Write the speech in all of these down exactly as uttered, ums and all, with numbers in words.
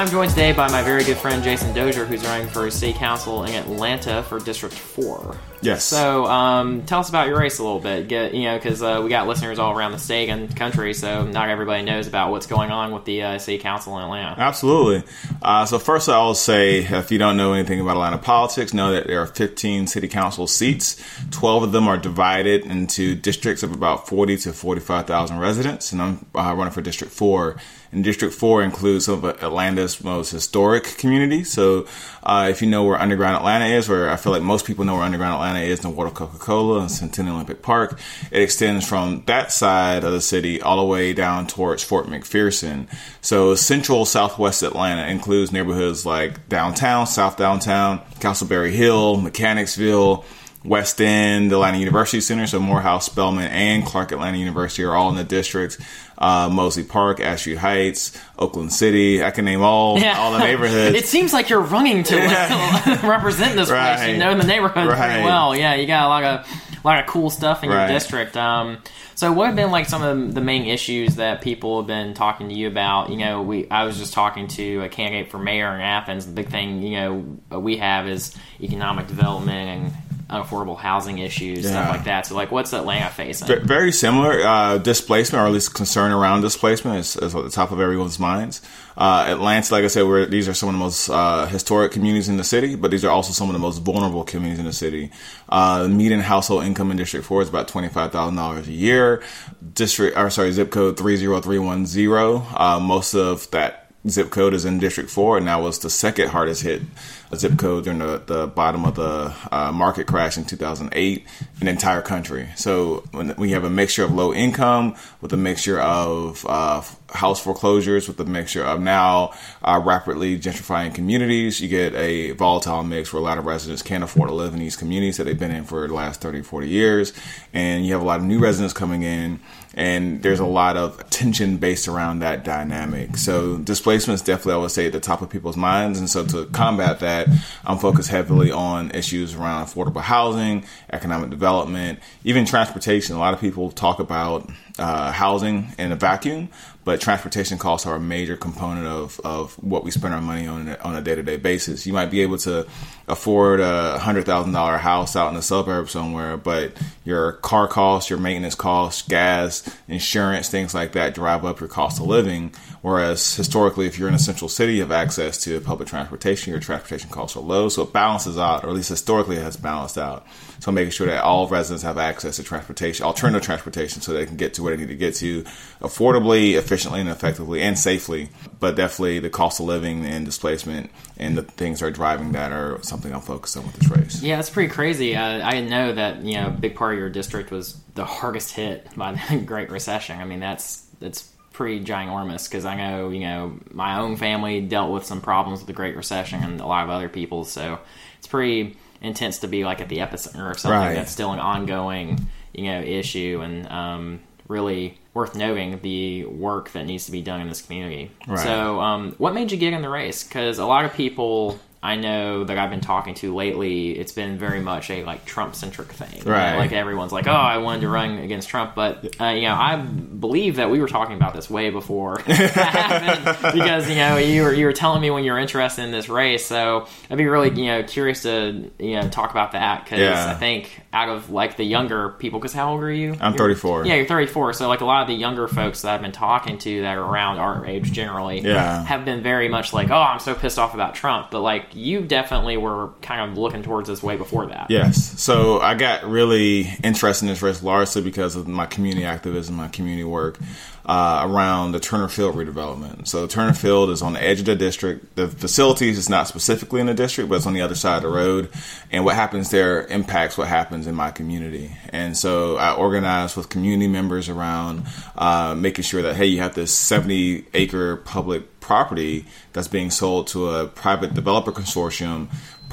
I'm joined today by my very good friend Jason Dozier, who's running for city council in Atlanta for District Four. Yes. So, um, tell us about your race a little bit. Get, you know, because uh, we got listeners all around the state and country, so not everybody knows about what's going on with the uh, city council in Atlanta. Absolutely. Uh, so first, I will say, if you don't know anything about Atlanta politics, know that there are fifteen city council seats. Twelve of them are divided into districts of about forty to forty-five thousand residents, and I'm uh, running for District Four. And District four includes some of Atlanta's most historic communities. So uh, if you know where Underground Atlanta is, where I feel like most people know where Underground Atlanta is, the World of Coca-Cola and Centennial Olympic Park, it extends from that side of the city all the way down towards Fort McPherson. So central southwest Atlanta includes neighborhoods like downtown, south downtown, Castleberry Hill, Mechanicsville, West End, Atlanta University Center, so Morehouse, Spelman, and Clark Atlanta University are all in the district. Uh, Moseley Park, Ashton Heights, Oakland City. I can name all yeah. all the neighborhoods. It seems like you're running to yeah. represent this right. place. You know the neighborhood right. pretty well. Yeah, you got a lot of a lot of cool stuff in right. your district. Um, so what have been like some of the main issues that people have been talking to you about? You know, we I was just talking to a candidate for mayor in Athens. The big thing you know we have is economic development and unaffordable housing issues, yeah. stuff like that. So, like, what's Atlanta facing? V- very similar. Uh, displacement, or at least concern around displacement, is, is at the top of everyone's minds. Uh, Atlanta, like I said, we're, these are some of the most uh, historic communities in the city, but these are also some of the most vulnerable communities in the city. Uh, median household income in District four is about twenty-five thousand dollars a year. District, or sorry, zip code three zero three one zero. Uh, most of that zip code is in District four, and that was the second hardest hit zip code during the, the bottom of the uh, market crash in two thousand eight in the entire country. So when we have a mixture of low income with a mixture of uh, house foreclosures, with a mixture of now uh, rapidly gentrifying communities, you get a volatile mix where a lot of residents can't afford to live in these communities that they've been in for the last thirty, forty years. And you have a lot of new residents coming in, and there's a lot of tension based around that dynamic. So displacement is definitely, I would say, at the top of people's minds. And so to combat that, I'm focused heavily on issues around affordable housing, economic development, even transportation. A lot of people talk about uh, housing in a vacuum, but transportation costs are a major component of, of what we spend our money on on a day-to-day basis. You might be able to afford a one hundred thousand dollars house out in the suburbs somewhere, but your car costs, your maintenance costs, gas, insurance, things like that drive up your cost of living. Whereas historically, if you're in a central city, you have access to public transportation, your transportation costs are low. So it balances out, or at least historically it has balanced out. So making sure that all residents have access to transportation, alternative transportation, so they can get to where they need to get to affordably, efficiently, and effectively, and safely. But definitely the cost of living and displacement and the things that are driving that are something I'm focused on with this race. Yeah, it's pretty crazy. Uh, I know that, you know, a big part of your district was the hardest hit by the Great Recession. I mean, that's that's pretty ginormous, because I know, you know, my own family dealt with some problems with the Great Recession and a lot of other people. So it's pretty intense to be like at the epicenter of something right. that's still an ongoing, you know, issue, and um, really worth noting the work that needs to be done in this community. Right. So um, what made you get in the race? Because a lot of people I know that I've been talking to lately, it's been very much a like Trump-centric thing. Right. You know, like everyone's like, oh, I wanted to run against Trump. But, uh, you know, I believe that we were talking about this way before that happened, because, you know, you were, you were telling me when you were interested in this race. So I'd be really, you know, curious to, you know, talk about that, because yeah. I think out of like the younger people, because how old are you? I'm you're, thirty-four. Yeah, you're thirty-four. So like a lot of the younger folks that I've been talking to that are around our age generally yeah. have been very much like, oh, I'm so pissed off about Trump. But like, you definitely were kind of looking towards this way before that. Yes. So I got really interested in this race largely because of my community activism, my community work uh, around the Turner Field redevelopment. So Turner Field is on the edge of the district. The facilities is not specifically in the district, but it's on the other side of the road. And what happens there impacts what happens in my community. And so I organized with community members around uh, making sure that, hey, you have this seventy acre public property that's being sold to a private developer consortium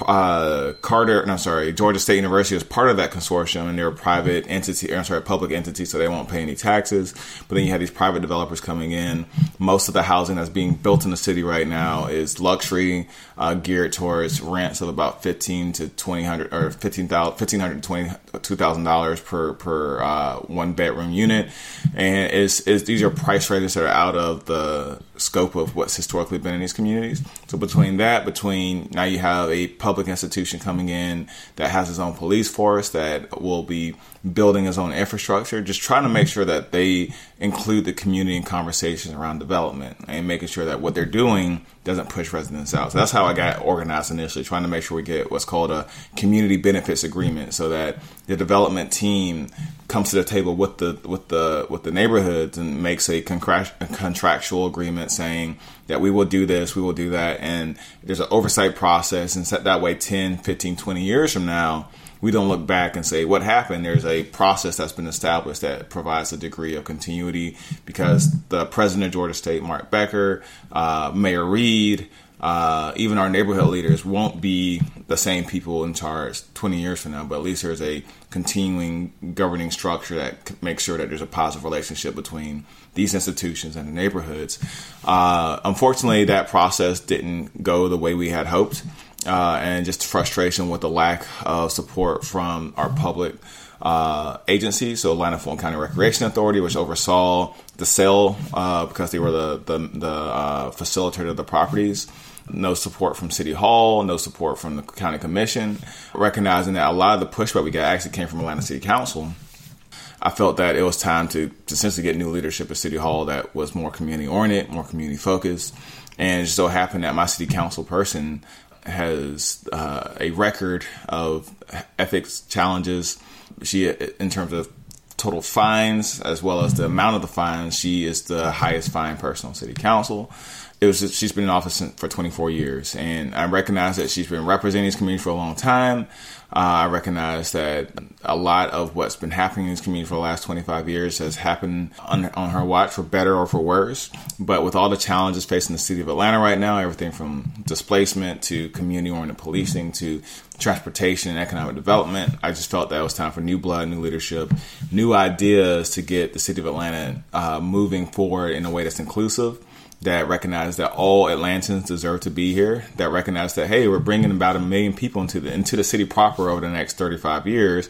uh, Carter, no, sorry, Georgia State University is part of that consortium, and they're a private entity, or I'm sorry, public entity, so they won't pay any taxes. But then you have these private developers coming in. Most of the housing that's being built in the city right now is luxury, uh, geared towards rents of about fifteen to twenty hundred or fifteen thousand, fifteen hundred twenty two thousand dollars per per uh, one bedroom unit, and it's, it's these are price ranges that are out of the scope of what's historically been in these communities. So between that, between now you have a public institution coming in that has its own police force, that will be building its own infrastructure, just trying to make sure that they include the community in conversations around development and making sure that what they're doing doesn't push residents out. So that's how I got organized initially, trying to make sure we get what's called a community benefits agreement, so that the development team comes to the table with the with the with the neighborhoods and makes a contractual agreement saying that we will do this, we will do that, and there's an oversight process, and set that way ten, fifteen, twenty years from now, we don't look back and say, what happened? There's a process that's been established that provides a degree of continuity, because the president of Georgia State, Mark Becker, uh, Mayor Reed, uh, even our neighborhood leaders won't be the same people in charge twenty years from now, but at least there's a continuing governing structure that makes sure that there's a positive relationship between these institutions and the neighborhoods. Uh, unfortunately, that process didn't go the way we had hoped. Uh, and just frustration with the lack of support from our public uh, agencies. So Atlanta Fulton County Recreation Authority, which oversaw the sale uh, because they were the, the, the uh, facilitator of the properties. No support from City Hall, no support from the County Commission. Recognizing that a lot of the pushback we got actually came from Atlanta City Council, I felt that it was time to, to essentially get new leadership at City Hall that was more community-oriented, more community-focused. And it just so happened that my city council person has uh, a record of ethics challenges. She, in terms of total fines, as well as the amount of the fines, she is the highest fine person on city council. It was just, she's been in office for twenty-four years, and I recognize that she's been representing this community for a long time. Uh, I recognize that a lot of what's been happening in this community for the last twenty-five years has happened on, on her watch, for better or for worse. But with all the challenges facing the city of Atlanta right now, everything from displacement to community-oriented policing to transportation and economic development, I just felt that it was time for new blood, new leadership, new ideas to get the city of Atlanta uh, moving forward in a way that's inclusive, that recognize that all Atlantans deserve to be here, that recognize that, hey, we're bringing about a million people into the into the city proper over the next thirty-five years.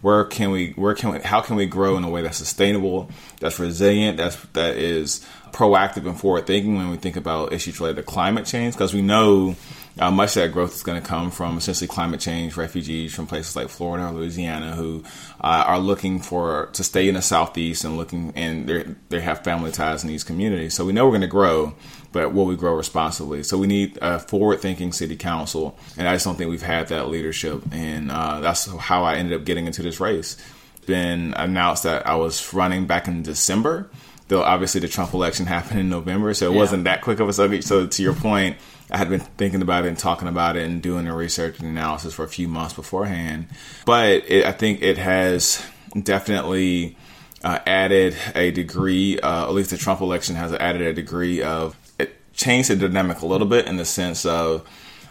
Where can we, where can we, how can we grow in a way that's sustainable, that's resilient, that's, that is proactive and forward thinking when we think about issues related to climate change? Because we know uh, much of that growth is going to come from essentially climate change refugees from places like Florida or Louisiana who uh, are looking for to stay in the Southeast and looking, and they have family ties in these communities. So we know we're going to grow, but will we grow responsibly? So we need a forward-thinking city council, and I just don't think we've had that leadership, and uh, that's how I ended up getting into this race. It's been announced that I was running back in December, though obviously the Trump election happened in November, so it yeah. wasn't that quick of a subject. So to your point, I had been thinking about it and talking about it and doing the research and analysis for a few months beforehand, but it, I think it has definitely uh, added a degree, uh, at least the Trump election has added a degree of, changed the dynamic a little bit, in the sense of,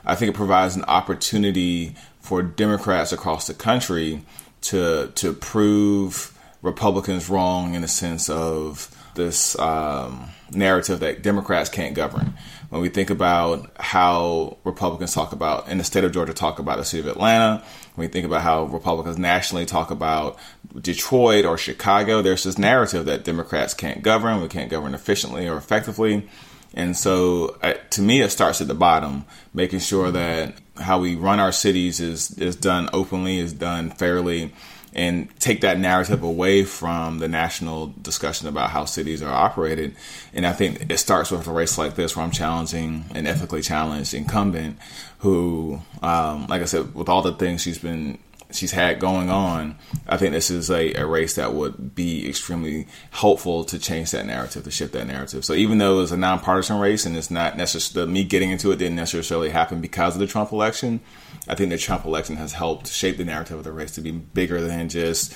I think it provides an opportunity for Democrats across the country to to prove Republicans wrong, in the sense of this um, narrative that Democrats can't govern. When we think about how Republicans talk about, in the state of Georgia, talk about the city of Atlanta, when we think about how Republicans nationally talk about Detroit or Chicago, there's this narrative that Democrats can't govern, we can't govern efficiently or effectively. And so, uh, to me, it starts at the bottom, making sure that how we run our cities is, is done openly, is done fairly, and take that narrative away from the national discussion about how cities are operated. And I think it starts with a race like this, where I'm challenging an ethically challenged incumbent who, um, like I said, with all the things she's been she's had going on, I think this is a, a race that would be extremely helpful to change that narrative, to shift that narrative. So even though it's a nonpartisan race, and it's not necessarily, me getting into it didn't necessarily happen because of the Trump election, I think the Trump election has helped shape the narrative of the race to be bigger than just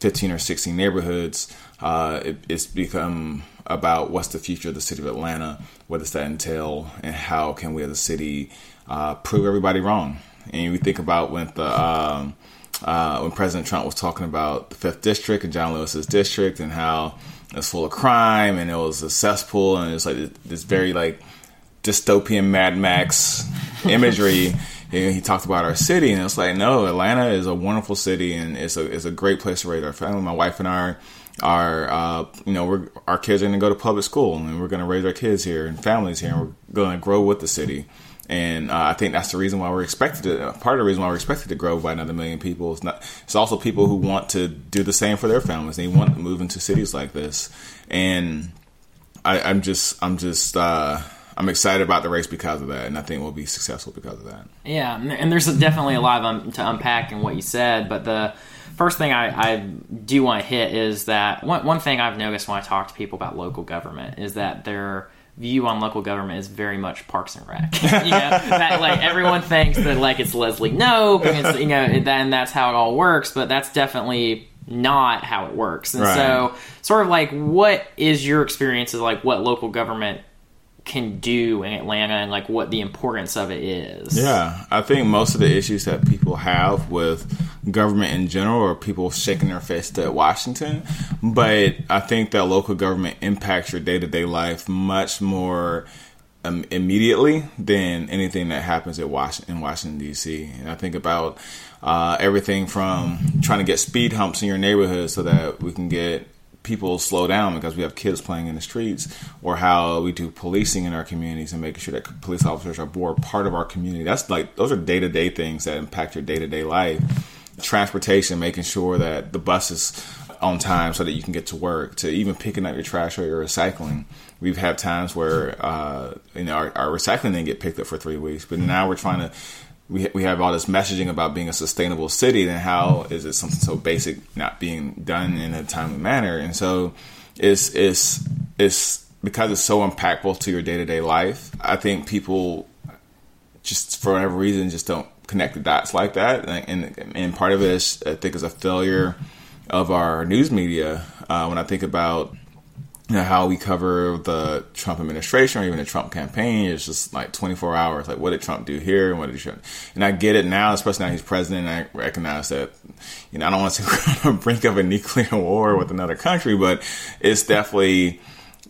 fifteen or sixteen neighborhoods. Uh, it, it's become about what's the future of the city of Atlanta, what does that entail, and how can we as a city uh, prove everybody wrong. And you think about when the um, uh, when President Trump was talking about the Fifth District and John Lewis's district and how it's full of crime and it was a cesspool and it's like this very like dystopian Mad Max imagery. And he talked about our city, and it's like, no, Atlanta is a wonderful city, and it's a it's a great place to raise our family. My wife and I are, uh, you know, we're our kids are going to go to public school, and we're going to raise our kids here and families here, and we're going to grow with the city. And uh, I think that's the reason why we're expected to, part of the reason why we're expected to grow by another million people. It's not, it's also people who want to do the same for their families. They want to move into cities like this. And I, I'm just, I'm just, uh, I'm excited about the race because of that. And I think we'll be successful because of that. Yeah. And there's definitely a lot of, um, to unpack in what you said. But the first thing I, I do want to hit is that one, one thing I've noticed when I talk to people about local government is that they're, view on local government is very much Parks and Rec. You know, that, like, everyone thinks that like it's Leslie Knope, and it's, you know, and then that's how it all works, but that's definitely not how it works. And right. So sort of like, what is your experience of like what local government can do in Atlanta and like what the importance of it is? Yeah, I think most of the issues that people have with government in general are people shaking their fist at Washington, but I think that local government impacts your day-to-day life much more um, immediately than anything that happens at Washington, in Washington, D C. And I think about uh, everything from trying to get speed humps in your neighborhood so that we can get people slow down because we have kids playing in the streets, or how we do policing in our communities and making sure that police officers are more part of our community. That's like, those are day-to-day things that impact your day-to-day life. Transportation, making sure that the bus is on time so that you can get to work, to even picking up your trash or your recycling. We've had times where uh, you know our, our recycling didn't get picked up for three weeks, but now we're trying to, we we have all this messaging about being a sustainable city, and how is it something so basic not being done in a timely manner? And so it's it's it's because it's so impactful to your day to day life. I think people just for whatever reason just don't connect the dots like that, and and part of it is, I think, is a failure of our news media. Uh, when I think about, you know, how we cover the Trump administration or even the Trump campaign, it's just like twenty-four hours. Like, what did Trump do here, and what did he? Trump? And I get it now, especially now he's president. And I recognize that, you know, I don't want to say we're on the brink of a nuclear war with another country, but it's definitely.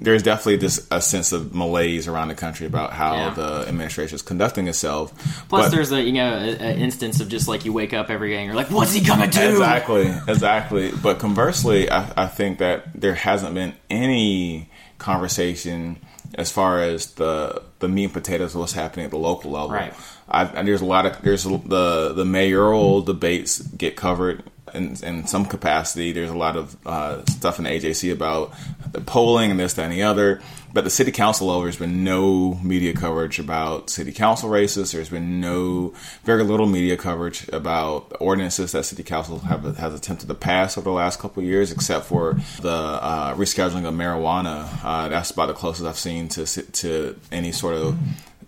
There's definitely this a sense of malaise around the country about how yeah. the administration is conducting itself. Plus, but, there's a you know an instance of just like you wake up every day and you're like, what's he gonna do? Exactly, exactly. But conversely, I, I think that there hasn't been any conversation as far as the the meat and potatoes of what's happening at the local level. Right. I, and there's a lot of there's the the mayoral debates get covered. In, in some capacity, there's a lot of uh, stuff in the A J C about the polling and this, that, and the other. But the city council level, there's been no media coverage about city council races. There's been no, very little media coverage about ordinances that city council have, has attempted to pass over the last couple of years, except for the uh, rescheduling of marijuana. Uh, that's about the closest I've seen to to any sort of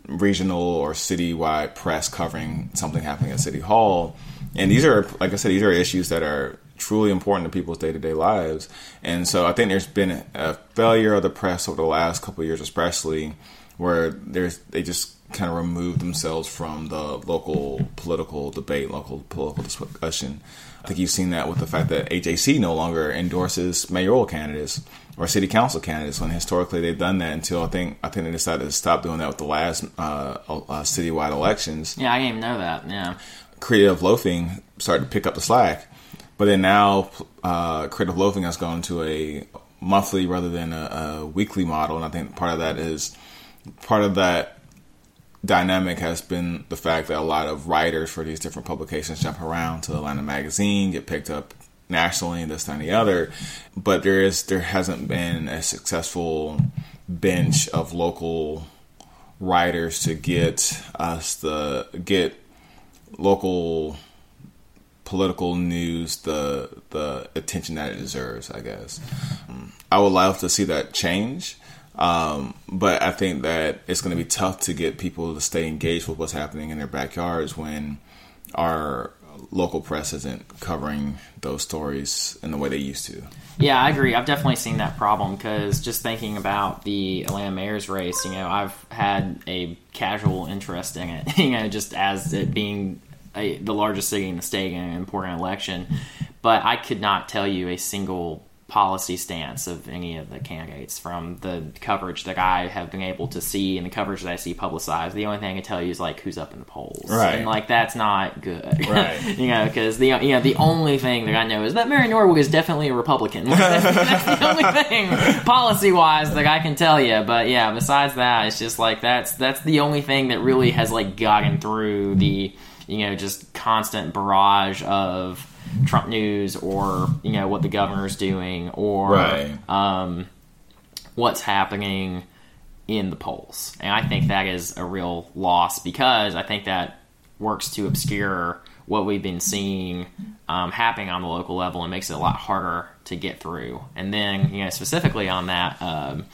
regional or citywide press covering something happening at City Hall. And these are, like I said, these are issues that are truly important to people's day-to-day lives. And so I think there's been a failure of the press over the last couple of years, especially, where there's they just kind of removed themselves from the local political debate, local political discussion. I think you've seen that with the fact that A J C no longer endorses mayoral candidates or city council candidates, when historically they've done that until I think I think they decided to stop doing that with the last uh, uh, citywide elections. Yeah, I didn't even know that, yeah. Creative Loafing started to pick up the slack, but then now uh, Creative Loafing has gone to a monthly rather than a, a weekly model, and I think part of that is part of that dynamic has been the fact that a lot of writers for these different publications jump around to Atlanta Magazine, get picked up nationally, and this, that, and the other. But there is there hasn't been a successful bench of local writers to get us the get. local political news the the attention that it deserves, I guess. Um, I would love to see that change, um, but I think that it's going to be tough to get people to stay engaged with what's happening in their backyards when our local press isn't covering those stories in the way they used to. Yeah, I agree. I've definitely seen that problem, because just thinking about the Atlanta mayor's race, you know, I've had a casual interest in it, you know, just as it being a, the largest city in the state in an important election, but I could not tell you a single policy stance of any of the candidates from the coverage that I have been able to see and the coverage that I see publicized. The only thing I can tell you is like who's up in the polls, right? And like that's not good, right? You know, because the you know the only thing that I know is that Mary Norwood is definitely a Republican. Like, that's, that's the only thing policy wise that I can tell you. But yeah, besides that, it's just like that's that's the only thing that really has like gotten through the you know just constant barrage of Trump news or, you know, what the governor's doing or right. um, what's happening in the polls. And I think that is a real loss because I think that works to obscure what we've been seeing um, happening on the local level and makes it a lot harder to get through. And then, you know, specifically on that um,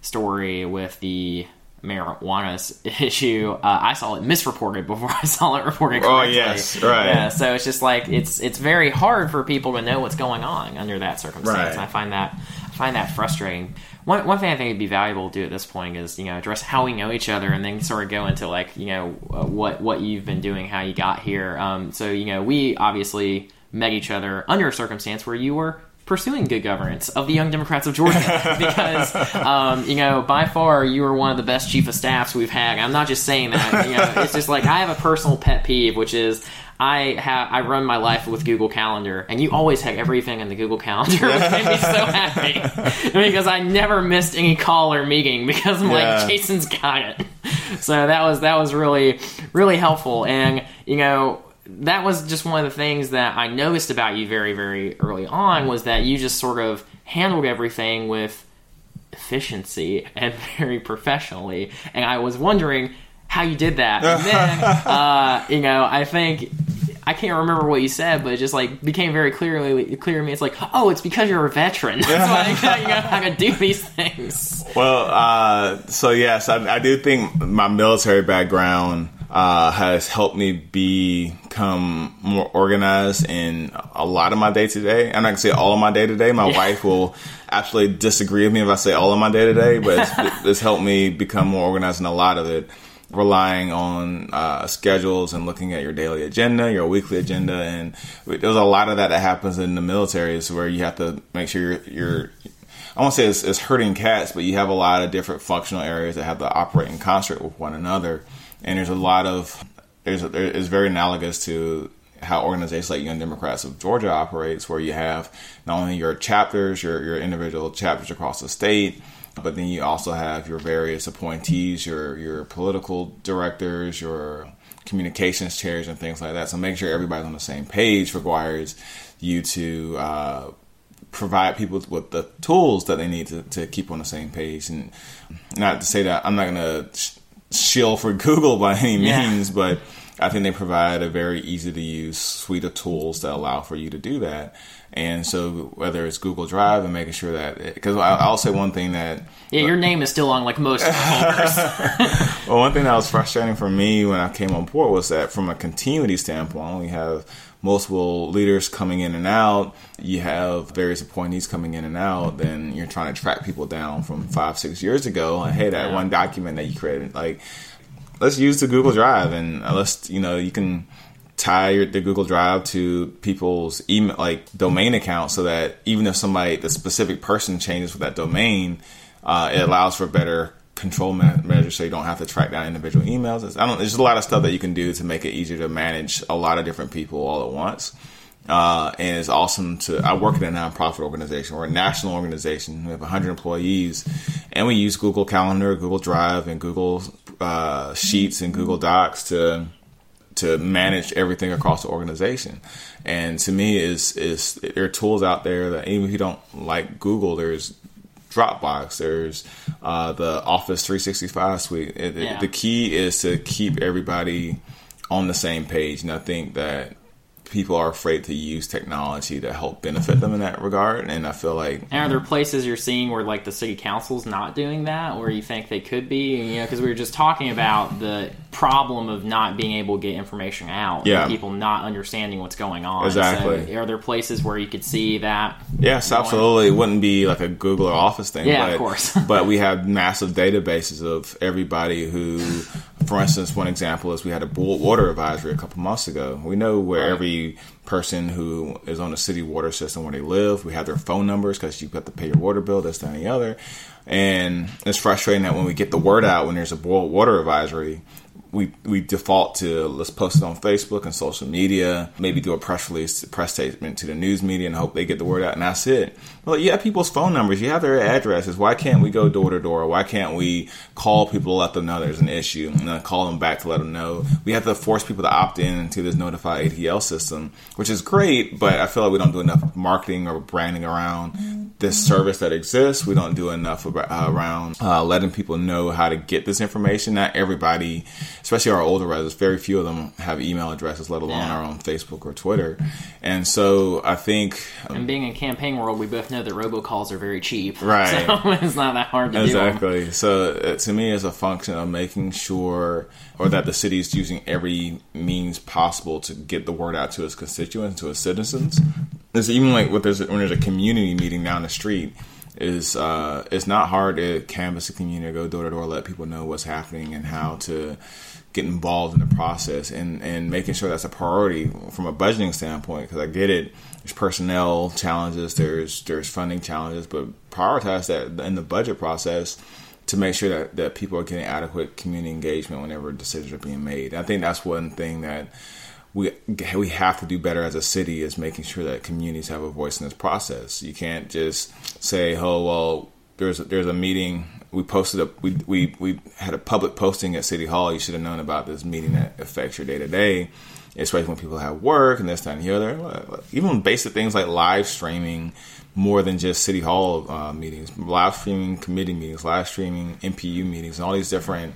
story with the marijuana issue, uh, I saw it misreported before I saw it reported correctly. Oh, yes, right. Yeah, so it's just like, it's it's very hard for people to know what's going on under that circumstance. Right. And I find that I find that frustrating. One one thing I think would be valuable to do at this point is, you know, address how we know each other and then sort of go into, like, you know, what, what you've been doing, how you got here. Um, so, you know, we obviously met each other under a circumstance where you were pursuing good governance of the Young Democrats of Georgia because, um, you know, by far you are one of the best chief of staffs we've had. I'm not just saying that. You know, it's just like I have a personal pet peeve, which is I have I run my life with Google Calendar, and you always had everything in the Google Calendar, which made me so happy because I never missed any call or meeting because I'm yeah. like, Jason's got it. So that was that was really, really helpful. And, you know, that was just one of the things that I noticed about you very, very early on was that you just sort of handled everything with efficiency and very professionally. And I was wondering how you did that. And then, uh, you know, I think... I can't remember what you said, but it just like became very clearly clear to me. It's like, oh, it's because you're a veteran. That's why I, you know how to do these things. Well, uh, so yes, I, I do think my military background uh, has helped me become more organized in a lot of my day to day. I'm not gonna say all of my day to day. My yeah. wife will absolutely disagree with me if I say all of my day to day, but it's, it's helped me become more organized in a lot of it. Relying on uh, schedules and looking at your daily agenda, your weekly agenda, and there's a lot of that that happens in the military is where you have to make sure you're, you're I won't say it's, it's herding cats, but you have a lot of different functional areas that have to operate in concert with one another. And there's a lot of, there's it's very analogous to how organizations like Young Democrats of Georgia operates, where you have not only your chapters, your your individual chapters across the state, but then you also have your various appointees, your your political directors, your communications chairs, and things like that. So make sure everybody's on the same page requires you to uh, provide people with the tools that they need to, to keep on the same page. And not to say that I'm not going to sh- shill for Google by any means, yeah. but I think they provide a very easy-to-use suite of tools that allow for you to do that. And so whether it's Google Drive and making sure that... Because I'll say one thing that... Yeah, your name is still on like most of the folders. Well, one thing that was frustrating for me when I came on board was that from a continuity standpoint, we have multiple leaders coming in and out. You have various appointees coming in and out. Then you're trying to track people down from five, six years ago. And, hey, that yeah. one document that you created, like... Let's use the Google Drive, and let's, you know, you can tie your, the Google Drive to people's email, like domain accounts, so that even if somebody, the specific person changes with that domain, uh, it allows for better control measures, so you don't have to track down individual emails. It's, I don't, there's a lot of stuff that you can do to make it easier to manage a lot of different people all at once. Uh, and it's awesome to, I work in a nonprofit organization. We're a national organization. We have one hundred employees, and we use Google Calendar, Google Drive, and Google uh, Sheets and Google Docs to to manage everything across the organization. And to me, is is there are tools out there that even if you don't like Google, there's Dropbox, there's uh, the Office three sixty-five suite. It, yeah. it, the key is to keep everybody on the same page, and I think that people are afraid to use technology to help benefit them in that regard, and I feel like... And are there places you're seeing where, like, the city council's not doing that, or you think they could be? You know, because we were just talking about the problem of not being able to get information out, yeah. and people not understanding what's going on. Exactly. So are there places where you could see that? Yes, going? Absolutely. It wouldn't be like a Google or Office thing. Yeah, but, of course. But we have massive databases of everybody who, for instance, one example is we had a boil water advisory a couple months ago. We know where right. every person who is on the city water system, where they live. We have their phone numbers because you've got to pay your water bill, this, that, and the other. And it's frustrating that when we get the word out, when there's a boil water advisory, we we default to let's post it on Facebook and social media, maybe do a press release, press statement to the news media and hope they get the word out. And that's it. Well, you have people's phone numbers. You have their addresses. Why can't we go door to door? Why can't we call people to let them know there's an issue and then call them back to let them know? We have to force people to opt in to this Notify A T L system, which is great, but I feel like we don't do enough marketing or branding around this service that exists. We don't do enough about, uh, around uh, letting people know how to get this information. Not everybody, especially our older residents, very few of them have email addresses, let alone yeah. our own Facebook or Twitter. And so I think... Um, and being in campaign world, we both know that robocalls are very cheap. Right. So it's not that hard to exactly. do. Exactly. So uh, to me, it's a function of making sure or that the city is using every means possible to get the word out to its constituents, to its citizens. It's even like when there's, when there's a community meeting down the street, is uh, it's not hard to canvass the community, go door to door, let people know what's happening and how to get involved in the process, and, and making sure that's a priority from a budgeting standpoint, because I get it, there's personnel challenges, there's there's funding challenges, but prioritize that in the budget process to make sure that, that people are getting adequate community engagement whenever decisions are being made. I think that's one thing that we we have to do better as a city, is making sure that communities have a voice in this process. You can't just say, oh, well, there's a, there's a meeting. We posted a we, we we had a public posting at City Hall. You should have known about this meeting that affects your day to day, especially when people have work and this, that, and the other. Even basic things like live streaming, more than just City Hall uh, meetings, live streaming committee meetings, live streaming M P U meetings, and all these different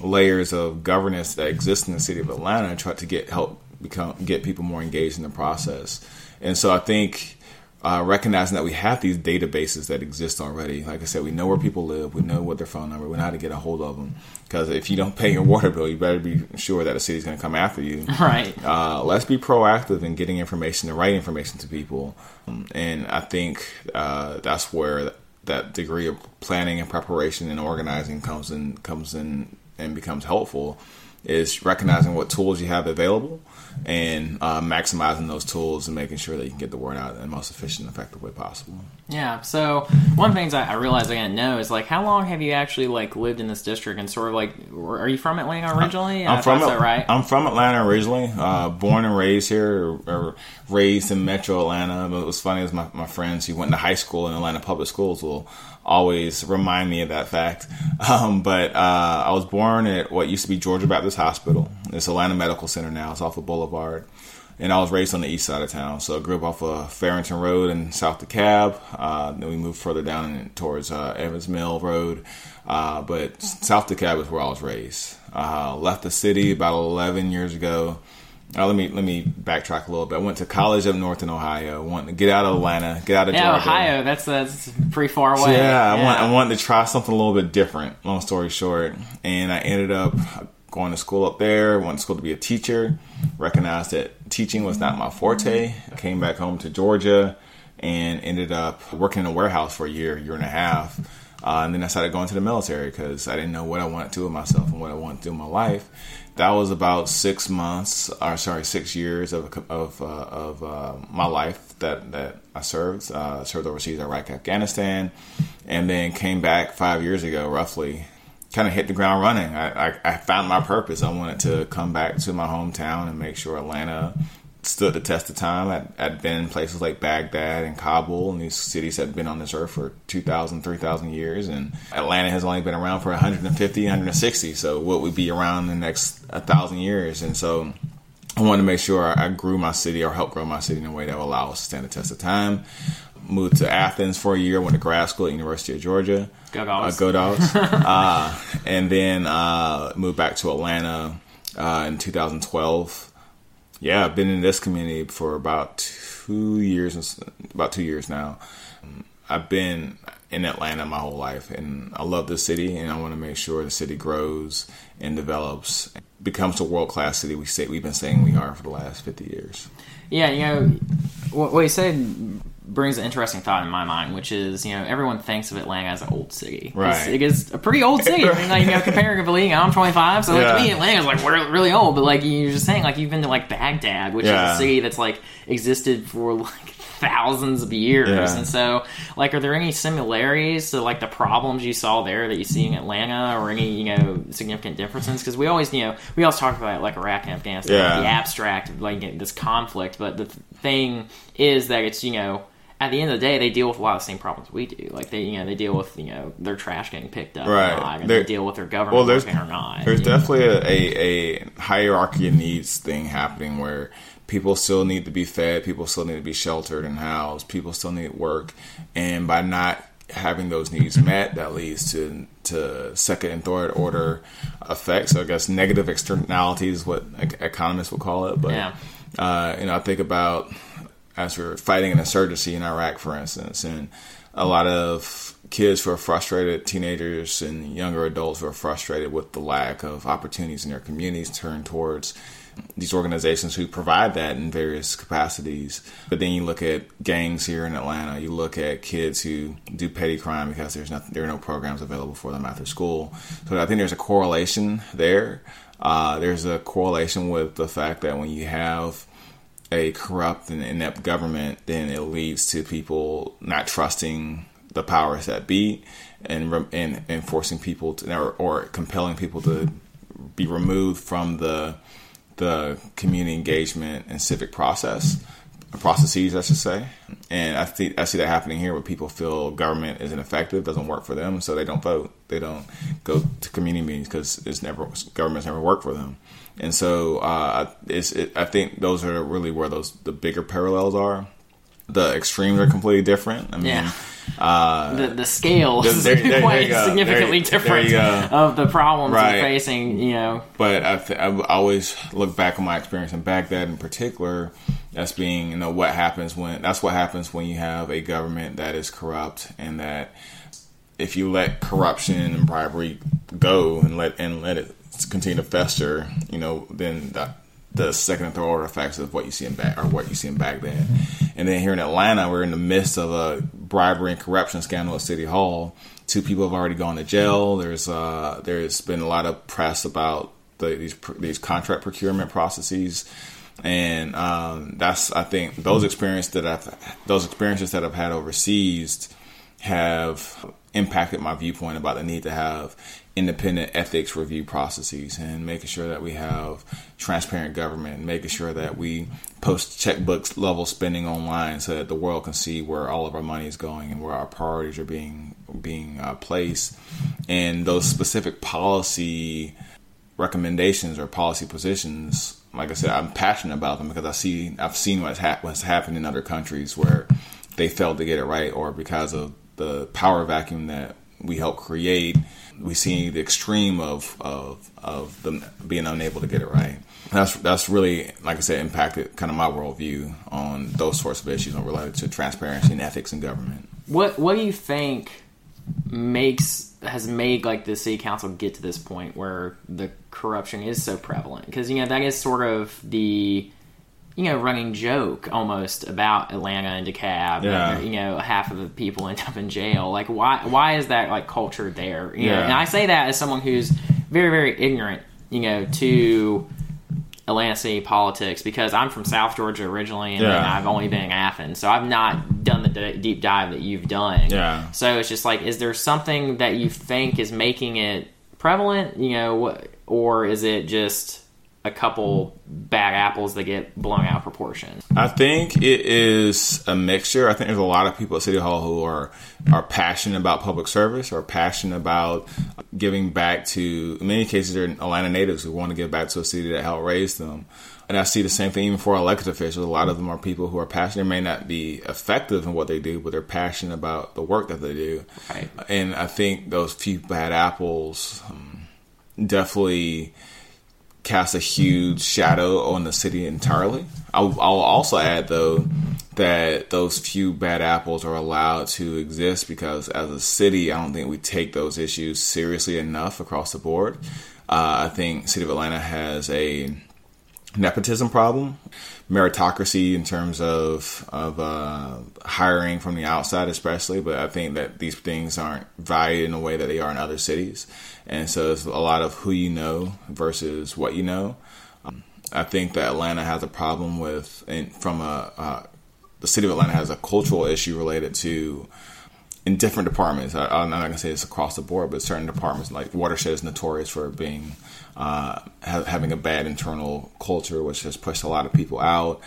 layers of governance that exist in the city of Atlanta. Try to get help become get people more engaged in the process, and so I think. Uh, recognizing that we have these databases that exist already. Like I said, we know where people live. We know what their phone number. We know how to get a hold of them. Because if you don't pay your water bill, you better be sure that the city's going to come after you. Right. Uh, let's be proactive in getting information, the right information to people. Um, and I think uh, that's where th- that degree of planning and preparation and organizing comes in, comes in and becomes helpful, is recognizing what tools you have available and uh, maximizing those tools and making sure that you can get the word out in the most efficient and effective way possible. Yeah. So one of the things I, I realized I didn't know is, like, how long have you actually, like, lived in this district, and sort of, like, are you from Atlanta originally? I'm I from so, right? I'm from Atlanta originally, uh, born and raised here, or, or raised in Metro Atlanta. But it was funny, as my, my friends who went to high school in Atlanta public schools will always remind me of that fact. Um, but uh, I was born at what used to be Georgia Baptist Hospital. It's Atlanta Medical Center now. It's off of Boulevard. And I was raised on the east side of town. So I grew up off of Farrington Road in South DeKalb. Uh, then we moved further down towards uh, Evans Mill Road. Uh, but South DeKalb is where I was raised. Uh, left the city about eleven years ago. Uh, let me let me backtrack a little bit. I went to college up north in Ohio. Wanted to get out of Atlanta, get out of yeah, Georgia. Ohio, that's that's pretty far away. So, yeah, I yeah. want I wanted to try something a little bit different. Long story short, and I ended up going to school up there. Went to school to be a teacher. Recognized that teaching was not my forte. I came back home to Georgia and ended up working in a warehouse for a year, year and a half, uh, and then I started going to the military because I didn't know what I wanted to do with myself and what I wanted to do with my life. That was about six months, or sorry, six years of of uh, of uh, my life that, that I served. Uh, served overseas, Iraq, Afghanistan, and then came back five years ago, roughly. Kind of hit the ground running. I, I, I found my purpose. I wanted to come back to my hometown and make sure Atlanta stood the test of time. I'd, I'd been in places like Baghdad and Kabul, and these cities had been on this earth for two thousand, three thousand years, and Atlanta has only been around for one hundred fifty, one hundred sixty, so what would be around the next one thousand years? And so I wanted to make sure I grew my city, or helped grow my city, in a way that would allow us to stand the test of time. Moved to Athens for a year, went to grad school at University of Georgia. Go Dogs. Uh, go Dogs. uh, and then uh, moved back to Atlanta uh, in two thousand twelve. Yeah, I've been in this community for about two years, about two years now. I've been in Atlanta my whole life, and I love the city, and I want to make sure the city grows and develops, becomes the world-class city we say, we've been saying we are for the last fifty years. Yeah, you know, what you said brings an interesting thought in my mind, which is, you know, everyone thinks of Atlanta as an old city. Right. It is a pretty old city. I mean, like, you know, comparatively, I'm twenty-five, so like, yeah. to me, Atlanta's like, we're really old, but like, you're just saying, like, you've been to like Baghdad, which yeah. is a city that's like existed for like thousands of years. Yeah. And so, like, are there any similarities to like the problems you saw there that you see in Atlanta, or any, you know, significant differences? Because we always, you know, we always talk about like Iraq and Afghanistan, yeah. like, the abstract, like this conflict, but the thing is that it's, you know, at the end of the day, they deal with a lot of the same problems we do. Like, they, you know, they deal with, you know, their trash getting picked up right. or not, and they deal with their government well, there's, or not. There's definitely a, a, a hierarchy of needs thing happening where people still need to be fed, people still need to be sheltered and housed, people still need work. And by not having those needs met, that leads to to second and third order effects. So I guess negative externalities is what economists would call it. But, yeah. uh, you know, I think about... as we're fighting an insurgency in Iraq, for instance, and a lot of kids who are frustrated, teenagers and younger adults who are frustrated with the lack of opportunities in their communities turn towards these organizations who provide that in various capacities. But then you look at gangs here in Atlanta, you look at kids who do petty crime because there's nothing, there are no programs available for them after school. So I think there's a correlation there. Uh, there's a correlation with the fact that when you have a corrupt and inept government, then it leads to people not trusting the powers that be, and and, and forcing people to, or, or compelling people to be removed from the the community engagement and civic process processes, I should say. And I think I see that happening here, where people feel government is ineffective, doesn't work for them, so they don't vote, they don't go to community meetings because it's never government's never worked for them. And so uh, it's, it, I think those are really where those the bigger parallels are. The extremes are completely different. I mean, yeah. uh, the the scale is quite significantly there, different there of the problems right. you're facing. You know, but I, th- I always look back on my experience in Baghdad in particular. That's being you know what happens when that's what happens when you have a government that is corrupt, and that if you let corruption and bribery go and let and let it. continue to fester, you know, then the, the second and third order effects of what you see in back or what you see in Baghdad. And then here in Atlanta, we're in the midst of a bribery and corruption scandal at City Hall. Two people have already gone to jail. There's uh, there's been a lot of press about the, these these contract procurement processes, and um, that's I think those experiences that I've those experiences that I've had overseas have impacted my viewpoint about the need to have independent ethics review processes, and making sure that we have transparent government, and making sure that we post checkbooks level spending online so that the world can see where all of our money is going and where our priorities are being being uh, placed. And those specific policy recommendations or policy positions, like I said, I'm passionate about them because I see I've seen what's ha- what's happened in other countries where they failed to get it right, or because of the power vacuum that we help create, we see the extreme of of of them being unable to get it right. That's that's really, like I said, impacted kind of my worldview on those sorts of issues related to transparency and ethics in government. What what do you think makes has made like the city council get to this point where the corruption is so prevalent? Because you know that is sort of the you know, running joke almost about Atlanta and DeKalb. Yeah. And, you know, half of the people end up in jail. Like, why Why is that, like, culture there? You yeah. know, and I say that as someone who's very, very ignorant, you know, to Atlanta city politics, because I'm from South Georgia originally, and yeah. I've only been in Athens, so I've not done the d- deep dive that you've done. Yeah. So it's just like, is there something that you think is making it prevalent, you know, or is it just a couple bad apples that get blown out of proportion? I think it is a mixture. I think there's a lot of people at City Hall who are are passionate about public service, or passionate about giving back to, in many cases, they're Atlanta natives who want to give back to a city that helped raise them. And I see the same thing even for elected officials. A lot of them are people who are passionate. They may not be effective in what they do, but they're passionate about the work that they do. Right. And I think those few bad apples um, definitely cast a huge shadow on the city entirely. I'll, I'll also add, though, that those few bad apples are allowed to exist, because as a city, I don't think we take those issues seriously enough across the board. Uh, I think City of Atlanta has a nepotism problem, meritocracy in terms of of uh, hiring from the outside, especially. But I think that these things aren't valued in a way that they are in other cities, and so it's a lot of who you know versus what you know. Um, I think that Atlanta has a problem with, and from a uh, the city of Atlanta has a cultural issue related to. In different departments, I, I'm not going to say it's across the board, but certain departments like watershed is notorious for being uh, ha- having a bad internal culture, which has pushed a lot of people out.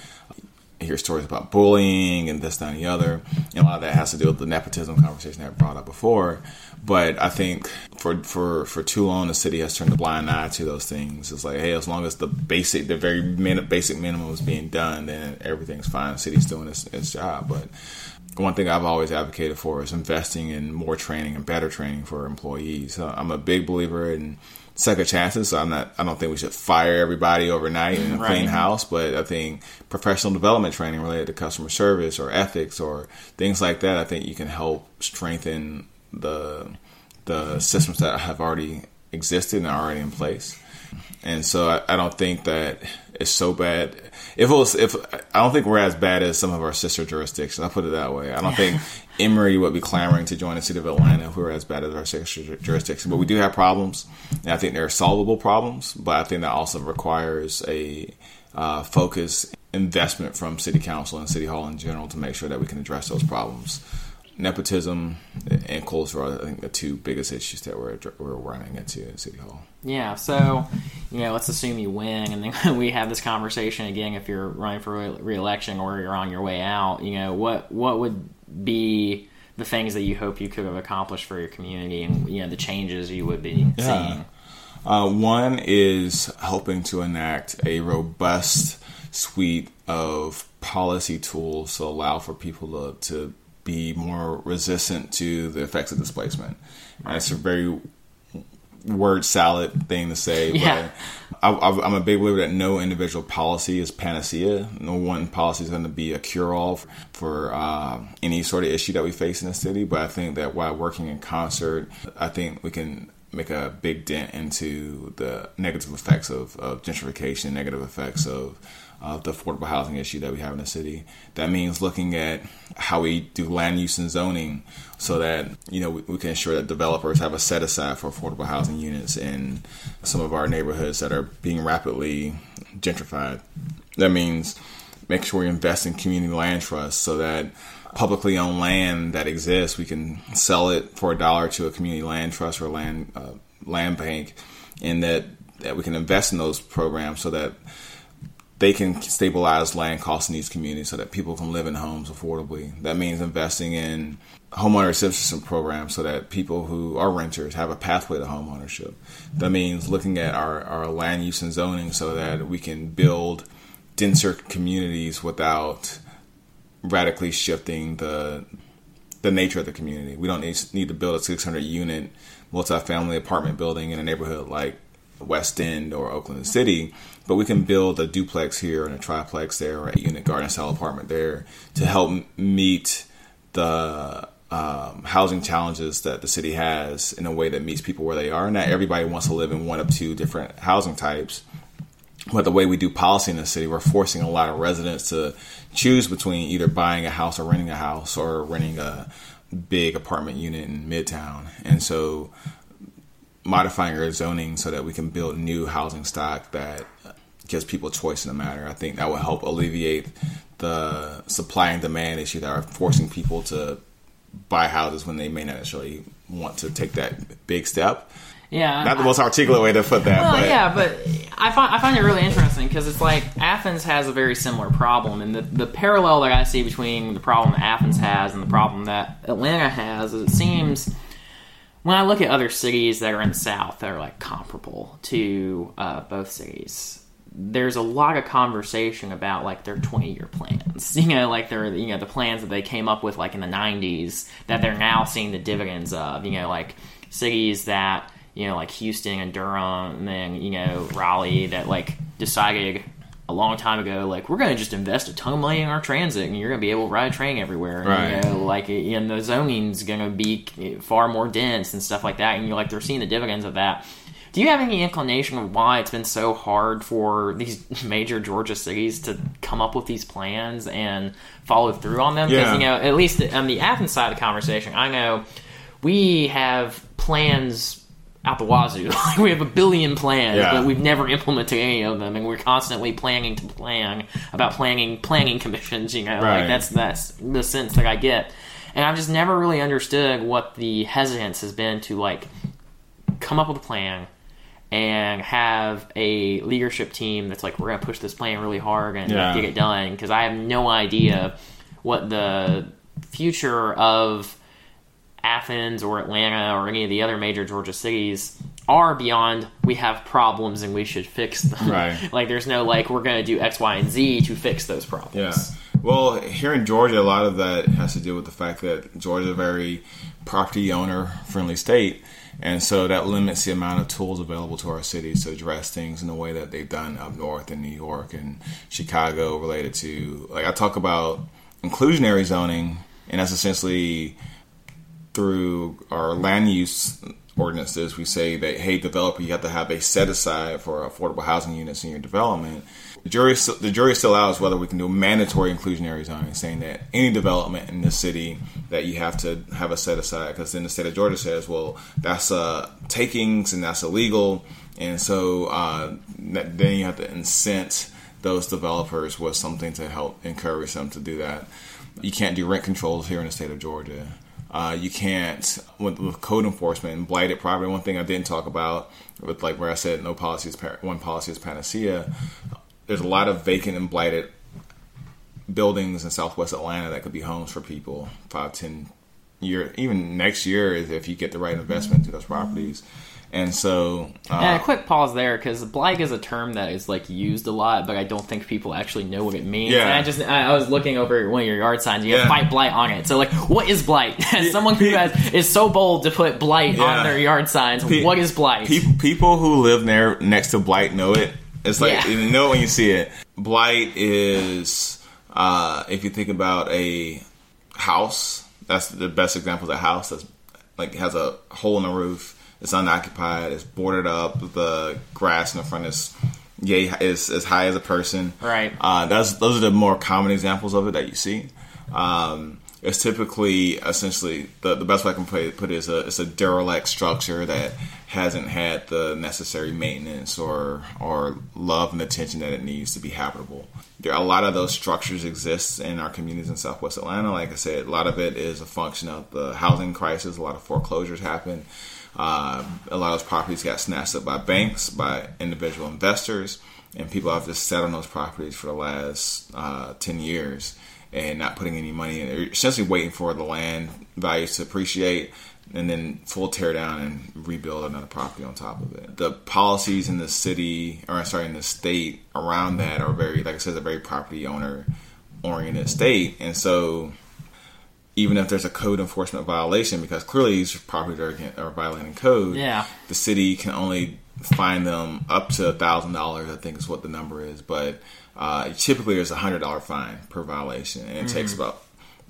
I hear stories about bullying and this, that, and the other. And a lot of that has to do with the nepotism conversation that I brought up before. But I think for for for too long, the city has turned a blind eye to those things. It's like, hey, as long as the basic, the very min- basic minimum is being done, then everything's fine. The city's doing its, its job, but. One thing I've always advocated for is investing in more training and better training for employees. Uh, I'm a big believer in second chances. So I'm not, I don't think we should fire everybody overnight in a right. clean house, but I think professional development training related to customer service or ethics or things like that, I think you can help strengthen the, the systems that have already existed and are already in place. And so I, I don't think that it's so bad. If it was, if I don't think we're as bad as some of our sister jurisdictions. I'll put it that way. I don't think Emory would be clamoring to join the city of Atlanta if we were as bad as our sister jurisdiction. But we do have problems, and I think they're solvable problems. But I think that also requires a uh, focused investment from city council and city hall in general to make sure that we can address those problems. Nepotism and culture are, I think, the two biggest issues that we're we're running into in City Hall. Yeah, so, you know, let's assume you win, and then we have this conversation again if you're running for re-election or you're on your way out. You know, what what would be the things that you hope you could have accomplished for your community and, you know, the changes you would be yeah. seeing? Uh, one is helping to enact a robust suite of policy tools to allow for people to... to be more resistant to the effects of displacement. Right. It's a very word salad thing to say, yeah. but I, I, I'm a big believer that no individual policy is panacea. No one policy is going to be a cure-all for, for uh, any sort of issue that we face in the city. But I think that while working in concert, I think we can make a big dent into the negative effects of, of gentrification, negative effects of Uh, the affordable housing issue that we have in the city. That means looking at how we do land use and zoning so that, you know, we, we can ensure that developers have a set aside for affordable housing units in some of our neighborhoods that are being rapidly gentrified. That means make sure we invest in community land trusts so that publicly owned land that exists, we can sell it for a dollar to a community land trust or land uh, land bank, and that, that we can invest in those programs so that they can stabilize land costs in these communities so that people can live in homes affordably. That means investing in homeowner assistance programs so that people who are renters have a pathway to homeownership. That means looking at our, our land use and zoning so that we can build denser communities without radically shifting the the nature of the community. We don't need, need to build a six hundred unit multifamily apartment building in a neighborhood like West End or Oakland City, but we can build a duplex here and a triplex there or a unit garden style apartment there to help meet the um, housing challenges that the city has in a way that meets people where they are. Not everybody wants to live in one of two different housing types, but the way we do policy in the city, we're forcing a lot of residents to choose between either buying a house or renting a house or renting a big apartment unit in Midtown. And so modifying our zoning so that we can build new housing stock that gives people choice in the matter. I think that will help alleviate the supply and demand issue that are forcing people to buy houses when they may not necessarily want to take that big step. Yeah, not the most articulate way to put that. Well, but. yeah, but I find I find it really interesting because it's like Athens has a very similar problem, and the, the parallel that I see between the problem that Athens has and the problem that Atlanta has is it seems. When I look at other cities that are in the South that are like comparable to uh, both cities, there's a lot of conversation about like their twenty-year plans. You know, like their you know the plans that they came up with like in the nineties that they're now seeing the dividends of. You know, like cities that you know like Houston and Durham and then you know Raleigh that like decided a long time ago, like, we're going to just invest a ton of money in our transit, and you're going to be able to ride a train everywhere. And, right. You know, like, and the zoning's going to be far more dense and stuff like that. And you're like, they're seeing the dividends of that. Do you have any inclination of why it's been so hard for these major Georgia cities to come up with these plans and follow through on them? Because, yeah. you know, at least on the Athens side of the conversation, I know we have plans out the wazoo. We have a billion plans, yeah. but we've never implemented any of them, and we're constantly planning to plan about planning planning commissions, you know. Right. Like that's that's the sense that I get. And I've just never really understood what the hesitance has been to, like, come up with a plan and have a leadership team that's like, we're going to push this plan really hard and yeah. get it done, because I have no idea what the future of Athens or Atlanta or any of the other major Georgia cities are beyond we have problems and we should fix them. Right. Like, there's no, like, we're going to do X, Y, and Z to fix those problems. Yeah. Well, here in Georgia, a lot of that has to do with the fact that Georgia is a very property owner-friendly state, and so that limits the amount of tools available to our cities to address things in the way that they've done up north in New York and Chicago related to... Like, I talk about inclusionary zoning, and that's essentially... Through our land use ordinances, we say that, hey, developer, you have to have a set aside for affordable housing units in your development. The jury, the jury's still out as whether we can do mandatory inclusionary zoning, saying that any development in this city that you have to have a set aside, because then the state of Georgia says, well, that's uh, takings and that's illegal, and so uh, then you have to incent those developers with something to help encourage them to do that. You can't do rent controls here in the state of Georgia. Uh, you can't, with, with code enforcement and blighted property, one thing I didn't talk about, with like where I said no policy is par- one policy is panacea, there's a lot of vacant and blighted buildings in Southwest Atlanta that could be homes for people five, ten years, even next year if you get the right investment to those properties. And so... Uh, and a quick pause there, because blight is a term that is, like, used a lot, but I don't think people actually know what it means. Yeah. And I just, I was looking over one of your yard signs, you yeah. have fight blight on it. So, like, what is blight? As someone who has, is so bold to put blight yeah. on their yard signs, Pe- what is blight? Pe- people who live near next to blight know it. It's like, yeah. you know when you see it. Blight is, uh, if you think about a house, that's the best example of a house that's, like, has a hole in the roof. It's unoccupied. It's boarded up. The grass in the front is yay is as high as a person. Right. Uh, that's those are the more common examples of it that you see. Um, it's typically, essentially, the, the best way I can play, put it is a it's a derelict structure that hasn't had the necessary maintenance or or love and attention that it needs to be habitable. There are a lot of those structures exist in our communities in Southwest Atlanta. Like I said, a lot of it is a function of the housing crisis. A lot of foreclosures happen. Uh, a lot of those properties got snatched up by banks, by individual investors, and people have just sat on those properties for the last uh, ten years and not putting any money in. They're essentially waiting for the land values to appreciate and then full tear down and rebuild another property on top of it. The policies in the city, or sorry, in the state around that are very, like I said, a very property owner oriented state, and so. Even if there's a code enforcement violation, because clearly these properties are, are violating code, yeah. the city can only fine them up to one thousand dollars, I think is what the number is. But uh, typically there's a one hundred dollars fine per violation, and it mm. takes about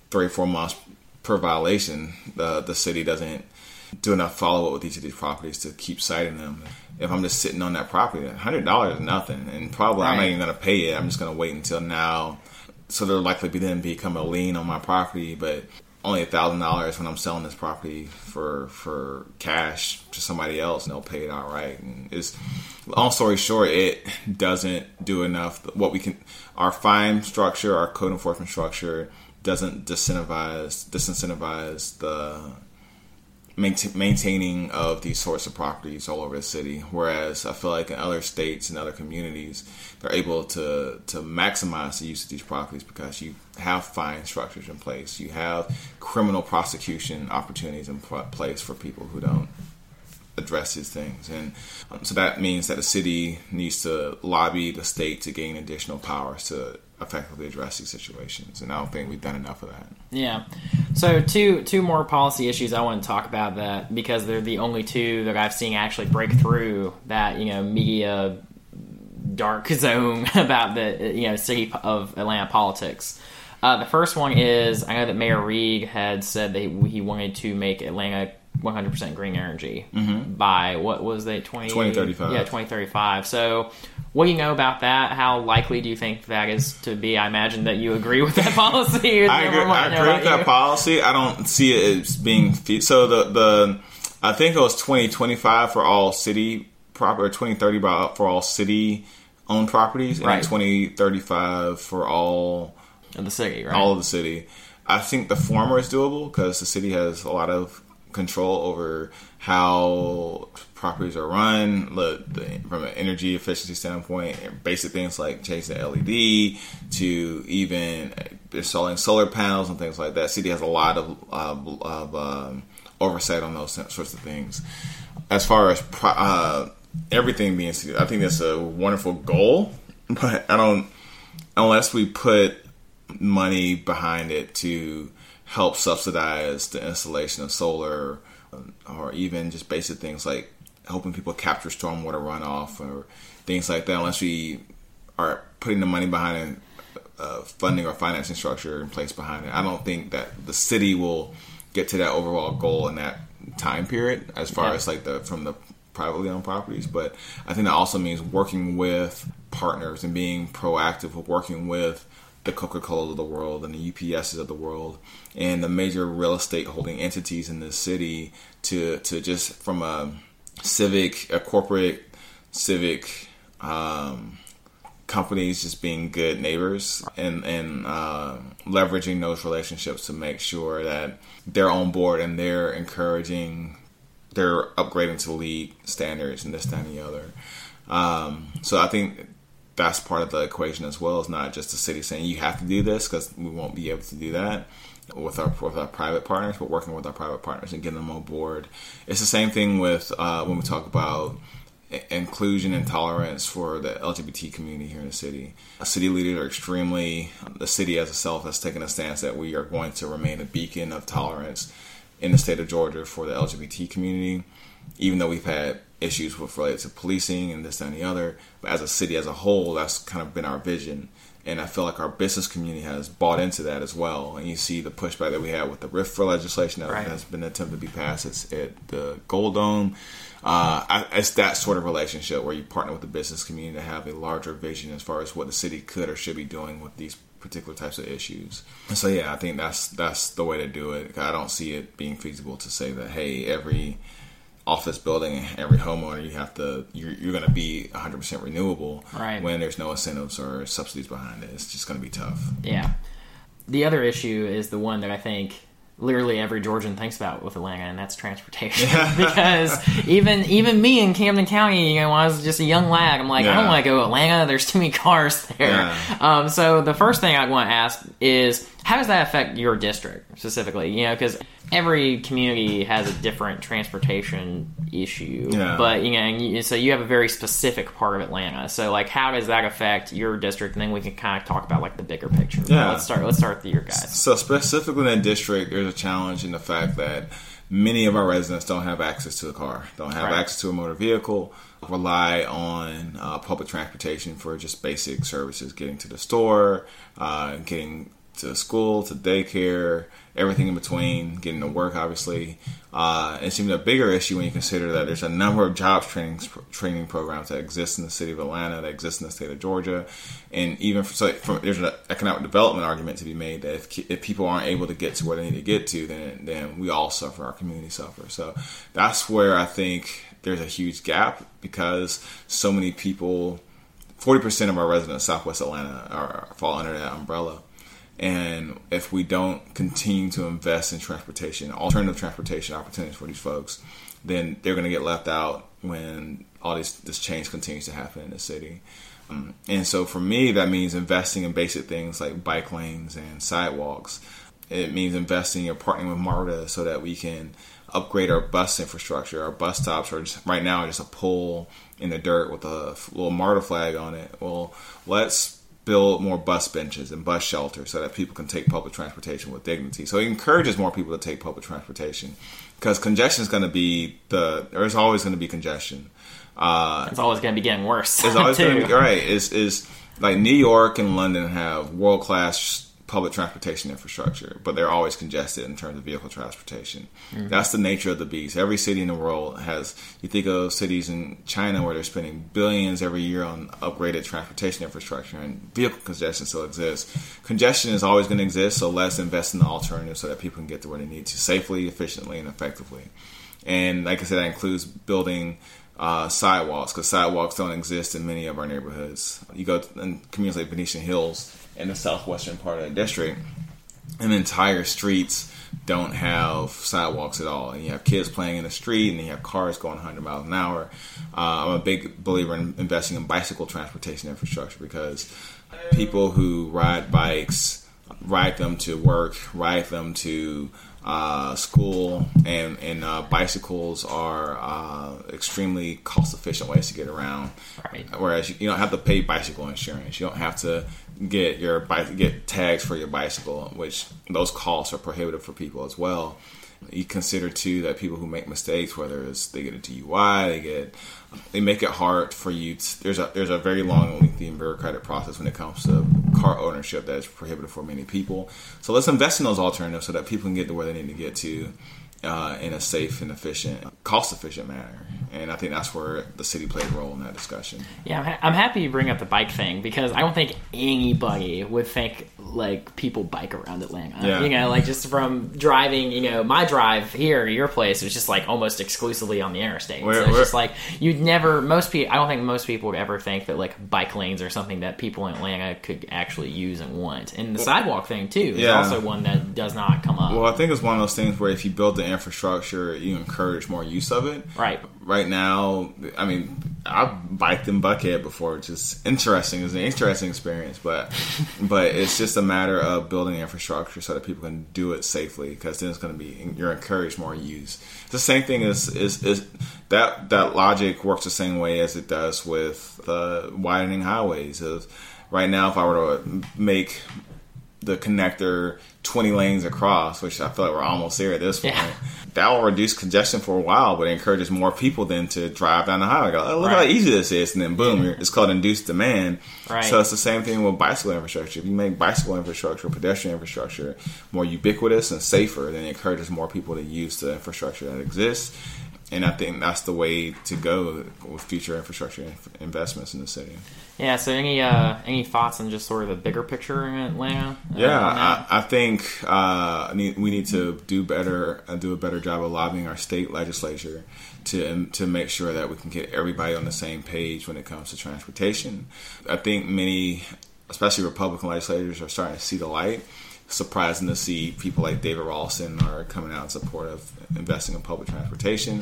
three or four months per violation. The, the city doesn't do enough follow-up with each of these properties to keep citing them. If I'm just sitting on that property, one hundred dollars is nothing, and probably right. I'm not even going to pay it. I'm just going to wait until now. So there will likely be then become a lien on my property, but only one thousand dollars when I'm selling this property for for cash to somebody else, and they'll pay it outright. And it's, long story short, it doesn't do enough. What we can, our fine structure, our code enforcement structure, doesn't disincentivize disincentivize the maintain, maintaining of these sorts of properties all over the city. Whereas I feel like in other states and other communities, they're able to, to maximize the use of these properties because you have fine structures in place. You have criminal prosecution opportunities in place for people who don't address these things. And um, so that means that the city needs to lobby the state to gain additional powers to effectively address these situations. And I don't think we've done enough of that. Yeah. So two two more policy issues I want to talk about, that because they're the only two that I've seen actually break through that, you know, media dark zone about the, you know, city of Atlanta politics. Uh, the first one is, I know that Mayor Reed had said that he, he wanted to make Atlanta one hundred percent green energy mm-hmm. by, what was it, twenty, twenty thirty-five. Yeah, twenty thirty-five. So what do you know about that? How likely do you think that is to be? I imagine that you agree with that policy. I agree, I agree with that you. policy. I don't see it as being... Fe- so the, the I think it was twenty twenty-five for all city property, or twenty thirty for all city-owned properties, and right. twenty thirty-five for all... Of the city, right? All of the city. I think the former is doable because the city has a lot of control over how properties are run, the, the, from an energy efficiency standpoint, basic things like chasing L E D to even installing solar panels and things like that. City has a lot of, uh, of um, oversight on those sorts of things. As far as pro- uh, everything being city, I think that's a wonderful goal, but I don't, unless we put money behind it to help subsidize the installation of solar, or even just basic things like helping people capture stormwater runoff or things like that, unless we are putting the money behind a funding or financing structure in place behind it. I don't think that the city will get to that overall goal in that time period as far yeah. as like the from the privately owned properties. But I think that also means working with partners and being proactive with working with the Coca-Cola of the world and the U P S's of the world and the major real estate holding entities in this city to, to just from a civic, a corporate civic, um, companies just being good neighbors and, and, uh, leveraging those relationships to make sure that they're on board and they're encouraging, they're upgrading to lead standards and this, that, and the other. Um, so I think that's part of the equation as well. It's not just the city saying you have to do this because we won't be able to do that with our with our private partners, but working with our private partners and getting them on board. It's the same thing with uh, when we talk about inclusion and tolerance for the L G B T community here in the city. City leaders are extremely, the city as itself has taken a stance that we are going to remain a beacon of tolerance in the state of Georgia for the L G B T community, even though we've had issues with related to policing and this, that, and the other. But as a city as a whole, that's kind of been our vision. And I feel like our business community has bought into that as well. And you see the pushback that we had with the R I F R A legislation that right. has been attempted to be passed it's at the Gold Dome. Uh, I, it's that sort of relationship where you partner with the business community to have a larger vision as far as what the city could or should be doing with these particular types of issues. And so, yeah, I think that's that's the way to do it. I don't see it being feasible to say that, hey, every office building, every homeowner, you have to, you're, you're going to be one hundred percent renewable right. when there's no incentives or subsidies behind it. It's just going to be tough. Yeah. The other issue is the one that I think literally every Georgian thinks about with Atlanta, and that's transportation. Yeah. Because even even me in Camden County, you know, when I was just a young lad, I'm like, yeah. I don't want to go to Atlanta. There's too many cars there. Yeah. Um, so the first thing I want to ask is, how does that affect your district specifically? You know, because every community has a different transportation issue. Yeah. But, you know, and you, so you have a very specific part of Atlanta. So, like, how does that affect your district? And then we can kind of talk about, like, the bigger picture. Yeah. Let's start, let's start with your guys. So, specifically in that district, there's a challenge in the fact that many of our residents don't have access to a car, don't have right. access to a motor vehicle, rely on uh, public transportation for just basic services, getting to the store, uh, getting to school, to daycare, everything in between, getting to work, obviously. Uh, it's even a bigger issue when you consider that there's a number of jobs training training programs that exist in the city of Atlanta, that exist in the state of Georgia. And even for, so for, there's an economic development argument to be made that if, if people aren't able to get to where they need to get to, then, then we all suffer, our community suffers. So that's where I think there's a huge gap because so many people, forty percent of our residents in Southwest Atlanta are, fall under that umbrella. And if we don't continue to invest in transportation, alternative transportation opportunities for these folks, then they're going to get left out when all this, this change continues to happen in the city. Um, and so for me, that means investing in basic things like bike lanes and sidewalks. It means investing or partnering with MARTA so that we can upgrade our bus infrastructure. Our bus stops are just, right now just a pole in the dirt with a little MARTA flag on it. Well, let's build more bus benches and bus shelters so that people can take public transportation with dignity. So it encourages more people to take public transportation because congestion is going to be the, there's always going to be congestion. Uh, it's always going to be getting worse. It's always going to be right. Is is like New York and London have world class public transportation infrastructure, but they're always congested in terms of vehicle transportation. Mm-hmm. That's the nature of the beast. Every city in the world has. You think of cities in China where they're spending billions every year on upgraded transportation infrastructure, and vehicle congestion still exists. Congestion is always going to exist, so let's invest in the alternative so that people can get to where they need to safely, efficiently, and effectively. And like I said, that includes building uh, sidewalks, because sidewalks don't exist in many of our neighborhoods. You go to communities like Venetian Hills in the southwestern part of the district, and entire streets don't have sidewalks at all. And you have kids playing in the street, and you have cars going one hundred miles an hour. Uh, I'm a big believer in investing in bicycle transportation infrastructure, because people who ride bikes ride them to work, ride them to Uh, school, and, and uh, bicycles are uh, extremely cost efficient ways to get around. Right. Whereas you, you don't have to pay bicycle insurance. You don't have to get your bike, get tags for your bicycle, which those costs are prohibitive for people as well. You consider too that people who make mistakes, whether it's they get a D U I, they get they make it hard for you. To, there's a there's a very long, lengthy, and bureaucratic process when it comes to car ownership that is prohibitive for many people. So let's invest in those alternatives so that people can get to where they need to get to uh, in a safe and efficient, cost-efficient manner. And I think that's where the city played a role in that discussion. Yeah, I'm, ha- I'm happy you bring up the bike thing, because I don't think anybody would think, like, people bike around Atlanta. Yeah. You know, like, just from driving, you know, my drive here to your place was just, like, almost exclusively on the interstate. We're, so it's just, like, you'd never, most people, I don't think most people would ever think that, like, bike lanes are something that people in Atlanta could actually use and want. And the well, sidewalk thing, too, is yeah. also one that does not come up. Well, I think it's one of those things where if you build the infrastructure, you encourage more use of it. Right. Right. Right now, I mean, I've biked in Buckhead before, which is interesting. It was an interesting experience, but but it's just a matter of building infrastructure so that people can do it safely, because then it's going to be, you're encouraged more use. The same thing is, is, is that, that logic works the same way as it does with the widening highways. Is right now, if I were to make the connector twenty lanes across, which I feel like we're almost there at this point, yeah. that will reduce congestion for a while, but it encourages more people then to drive down the highway. Go, oh, look right. how easy this is. And then boom, it's called induced demand. Right. So it's the same thing with bicycle infrastructure. If you make bicycle infrastructure, pedestrian infrastructure more ubiquitous and safer, then it encourages more people to use the infrastructure that exists. And I think that's the way to go with future infrastructure investments in the city. Yeah, so any uh, any thoughts on just sort of the bigger picture in Atlanta? Uh, yeah, I, I think uh, we need to do better, do a better job of lobbying our state legislature to to make sure that we can get everybody on the same page when it comes to transportation. I think many, especially Republican legislators, are starting to see the light. Surprising to see people like David Ralston are coming out in support of investing in public transportation,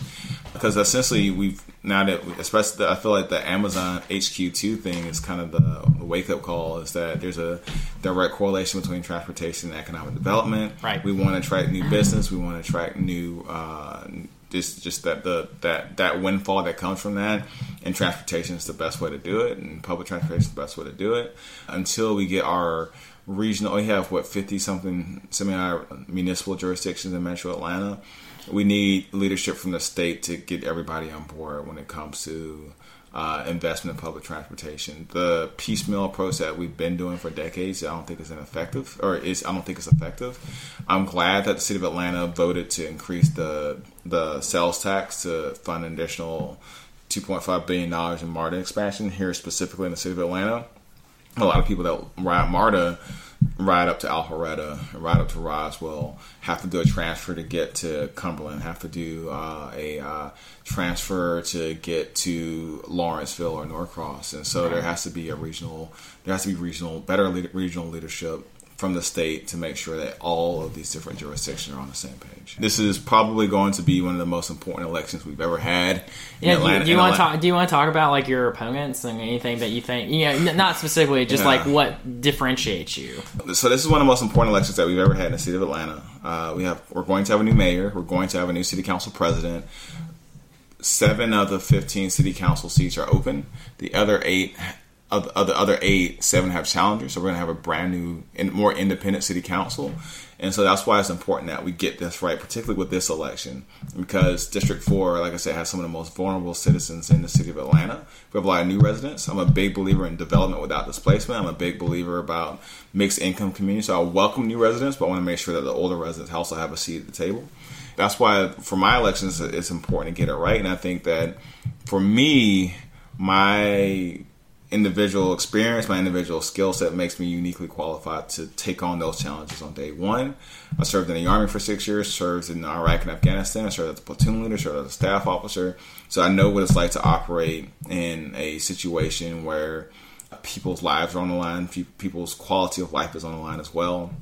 because essentially we've now that we, especially the, I feel like the Amazon H Q two thing is kind of the, the wake up call, is that there's a direct correlation between transportation and economic development. Right. We want to attract new business. We want to attract new uh, just just that the that that windfall that comes from that, and transportation is the best way to do it, and public transportation is the best way to do it. Until we get our regional, we have what fifty something semi-municipal jurisdictions in Metro Atlanta. We need leadership from the state to get everybody on board when it comes to uh, investment in public transportation. The piecemeal approach that we've been doing for decades, I don't think is ineffective, or is I don't think it's effective. I'm glad that the city of Atlanta voted to increase the the sales tax to fund an additional two point five billion dollars in MARTA expansion here, specifically in the city of Atlanta. A lot of people that ride MARTA ride up to Alpharetta, ride up to Roswell, have to do a transfer to get to Cumberland, have to do uh, a uh, transfer to get to Lawrenceville or Norcross, and so there has to be a regional, there has to be regional, better le- regional leadership from the state to make sure that all of these different jurisdictions are on the same page. This is probably going to be one of the most important elections we've ever had. In yeah, Atlanta, do you, you want to talk? Do you want to talk about like your opponents and anything that you think? You know, not specifically, just yeah. like what differentiates you. So this is one of the most important elections that we've ever had in the city of Atlanta. Uh, we have we're going to have a new mayor. We're going to have a new city council president. Seven of the fifteen city council seats are open. The other eight of, of the other eight, seven have challengers. So we're going to have a brand new and more independent city council. And so that's why it's important that we get this right, particularly with this election, because District four, like I said, has some of the most vulnerable citizens in the city of Atlanta. We have a lot of new residents. I'm a big believer in development without displacement. I'm a big believer about mixed income communities. So I welcome new residents, but I want to make sure that the older residents also have a seat at the table. That's why for my elections, it's important to get it right. And I think that for me, my individual experience, my individual skill set makes me uniquely qualified to take on those challenges on day one. I served in the Army for six years, served in Iraq and Afghanistan, I served as a platoon leader, served as a staff officer. So I know what it's like to operate in a situation where people's lives are on the line, people's quality of life is on the line as well,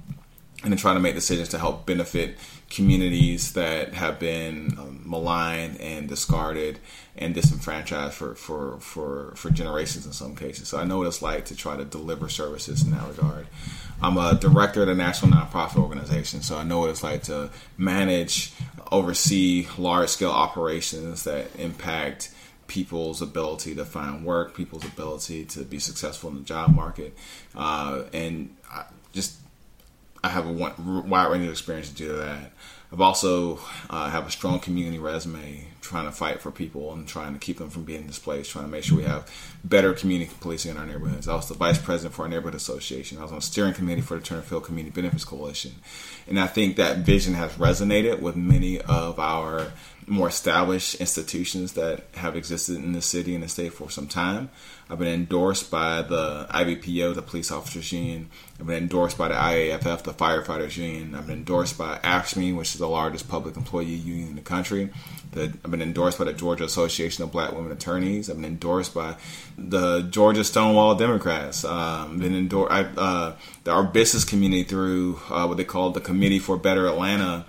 and then trying to make decisions to help benefit communities that have been um, maligned and discarded and disenfranchised for, for, for, for generations in some cases. So I know what it's like to try to deliver services in that regard. I'm a director at a national nonprofit organization, so I know what it's like to manage, oversee large-scale operations that impact people's ability to find work, people's ability to be successful in the job market. Uh, and I just... I have a wide range of experience to do that. I've also uh, have a strong community resume, trying to fight for people and trying to keep them from being displaced, trying to make sure we have better community policing in our neighborhoods. I was the vice president for our neighborhood association. I was on the steering committee for the Turner Field Community Benefits Coalition. And I think that vision has resonated with many of our more established institutions that have existed in the city and the state for some time. I've been endorsed by the I B P O, the Police Officers Union. I've been endorsed by the I A F F, the Firefighters Union. I've been endorsed by A F S C M E, which is the largest public employee union in the country. The, I've been endorsed by the Georgia Association of Black Women Attorneys. I've been endorsed by the Georgia Stonewall Democrats. Um, been endorsed, I, uh, the, our business community through uh, what they call the Committee for Better Atlanta,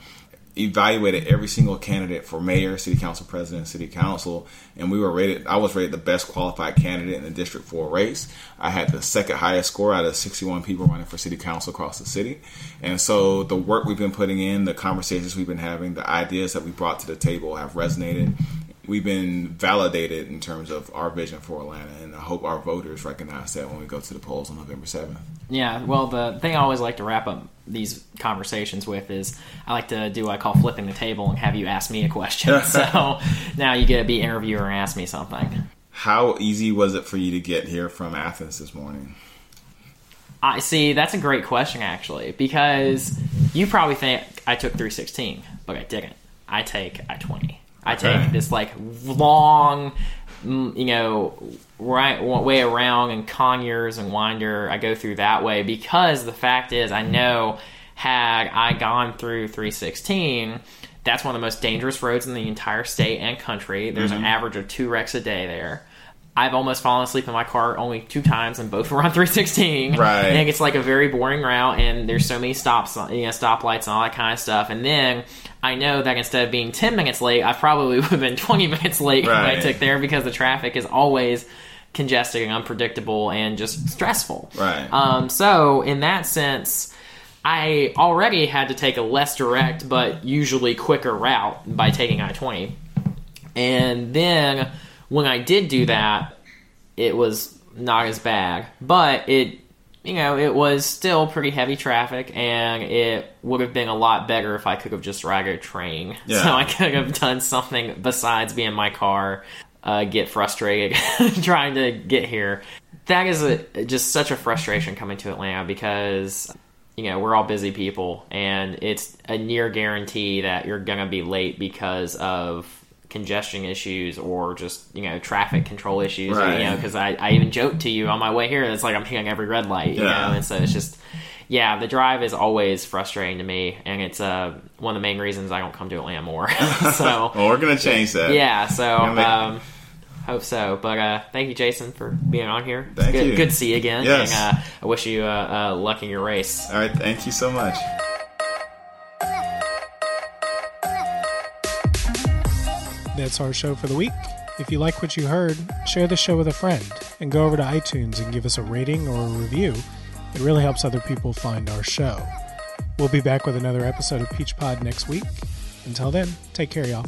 evaluated every single candidate for mayor, city council president, city council, and we were rated, I was rated the best qualified candidate in the District four race. I had the second highest score out of sixty-one people running for city council across the city. And so the work we've been putting in, the conversations we've been having, the ideas that we brought to the table have resonated. We've been validated in terms of our vision for Atlanta, and I hope our voters recognize that when we go to the polls on November seventh. Yeah, well, the thing I always like to wrap up these conversations with is I like to do what I call flipping the table and have you ask me a question. So now you get to be interviewer and ask me something. How easy was it for you to get here from Athens this morning? I see, that's a great question, actually, because you probably think I took three sixteen, but I didn't. I take I twenty. I take okay. this, like, long, you know, right way around and Conyers and Winder. I go through that way because the fact is I know had I gone through three sixteen, that's one of the most dangerous roads in the entire state and country. There's mm-hmm. an average of two wrecks a day there. I've almost fallen asleep in my car only two times, and both were on three sixteen. Right. And it's like a very boring route, and there's so many stops, you know, stoplights and all that kind of stuff. And then I know that instead of being ten minutes late, I probably would have been twenty minutes late right. when I took there because the traffic is always congested and unpredictable and just stressful. Right. Um, so in that sense, I already had to take a less direct but usually quicker route by taking I twenty. And then when I did do that, it was not as bad, but it, you know, it was still pretty heavy traffic, and it would have been a lot better if I could have just ride a train. Yeah. So I could have done something besides be in my car, uh, get frustrated trying to get here. That is a, just such a frustration coming to Atlanta because, you know, we're all busy people, and it's a near guarantee that you're going to be late because of congestion issues or just, you know, traffic control issues, right. You know, because I, I even joked to you on my way here, it's like I'm hitting every red light, yeah. You know, and so it's just, yeah, the drive is always frustrating to me, and it's uh, one of the main reasons I don't come to Atlanta more. So well, we're going to change that. Yeah, so make... um, hope so. But uh, thank you, Jason, for being on here. It's thank good, you. Good to see you again. Yes. And uh, I wish you uh, uh, luck in your race. All right, thank you so much. That's our show for the week. If you like what you heard, share the show with a friend and go over to iTunes and give us a rating or a review. It really helps other people find our show. We'll be back with another episode of Peach Pod next week. Until then, take care, y'all.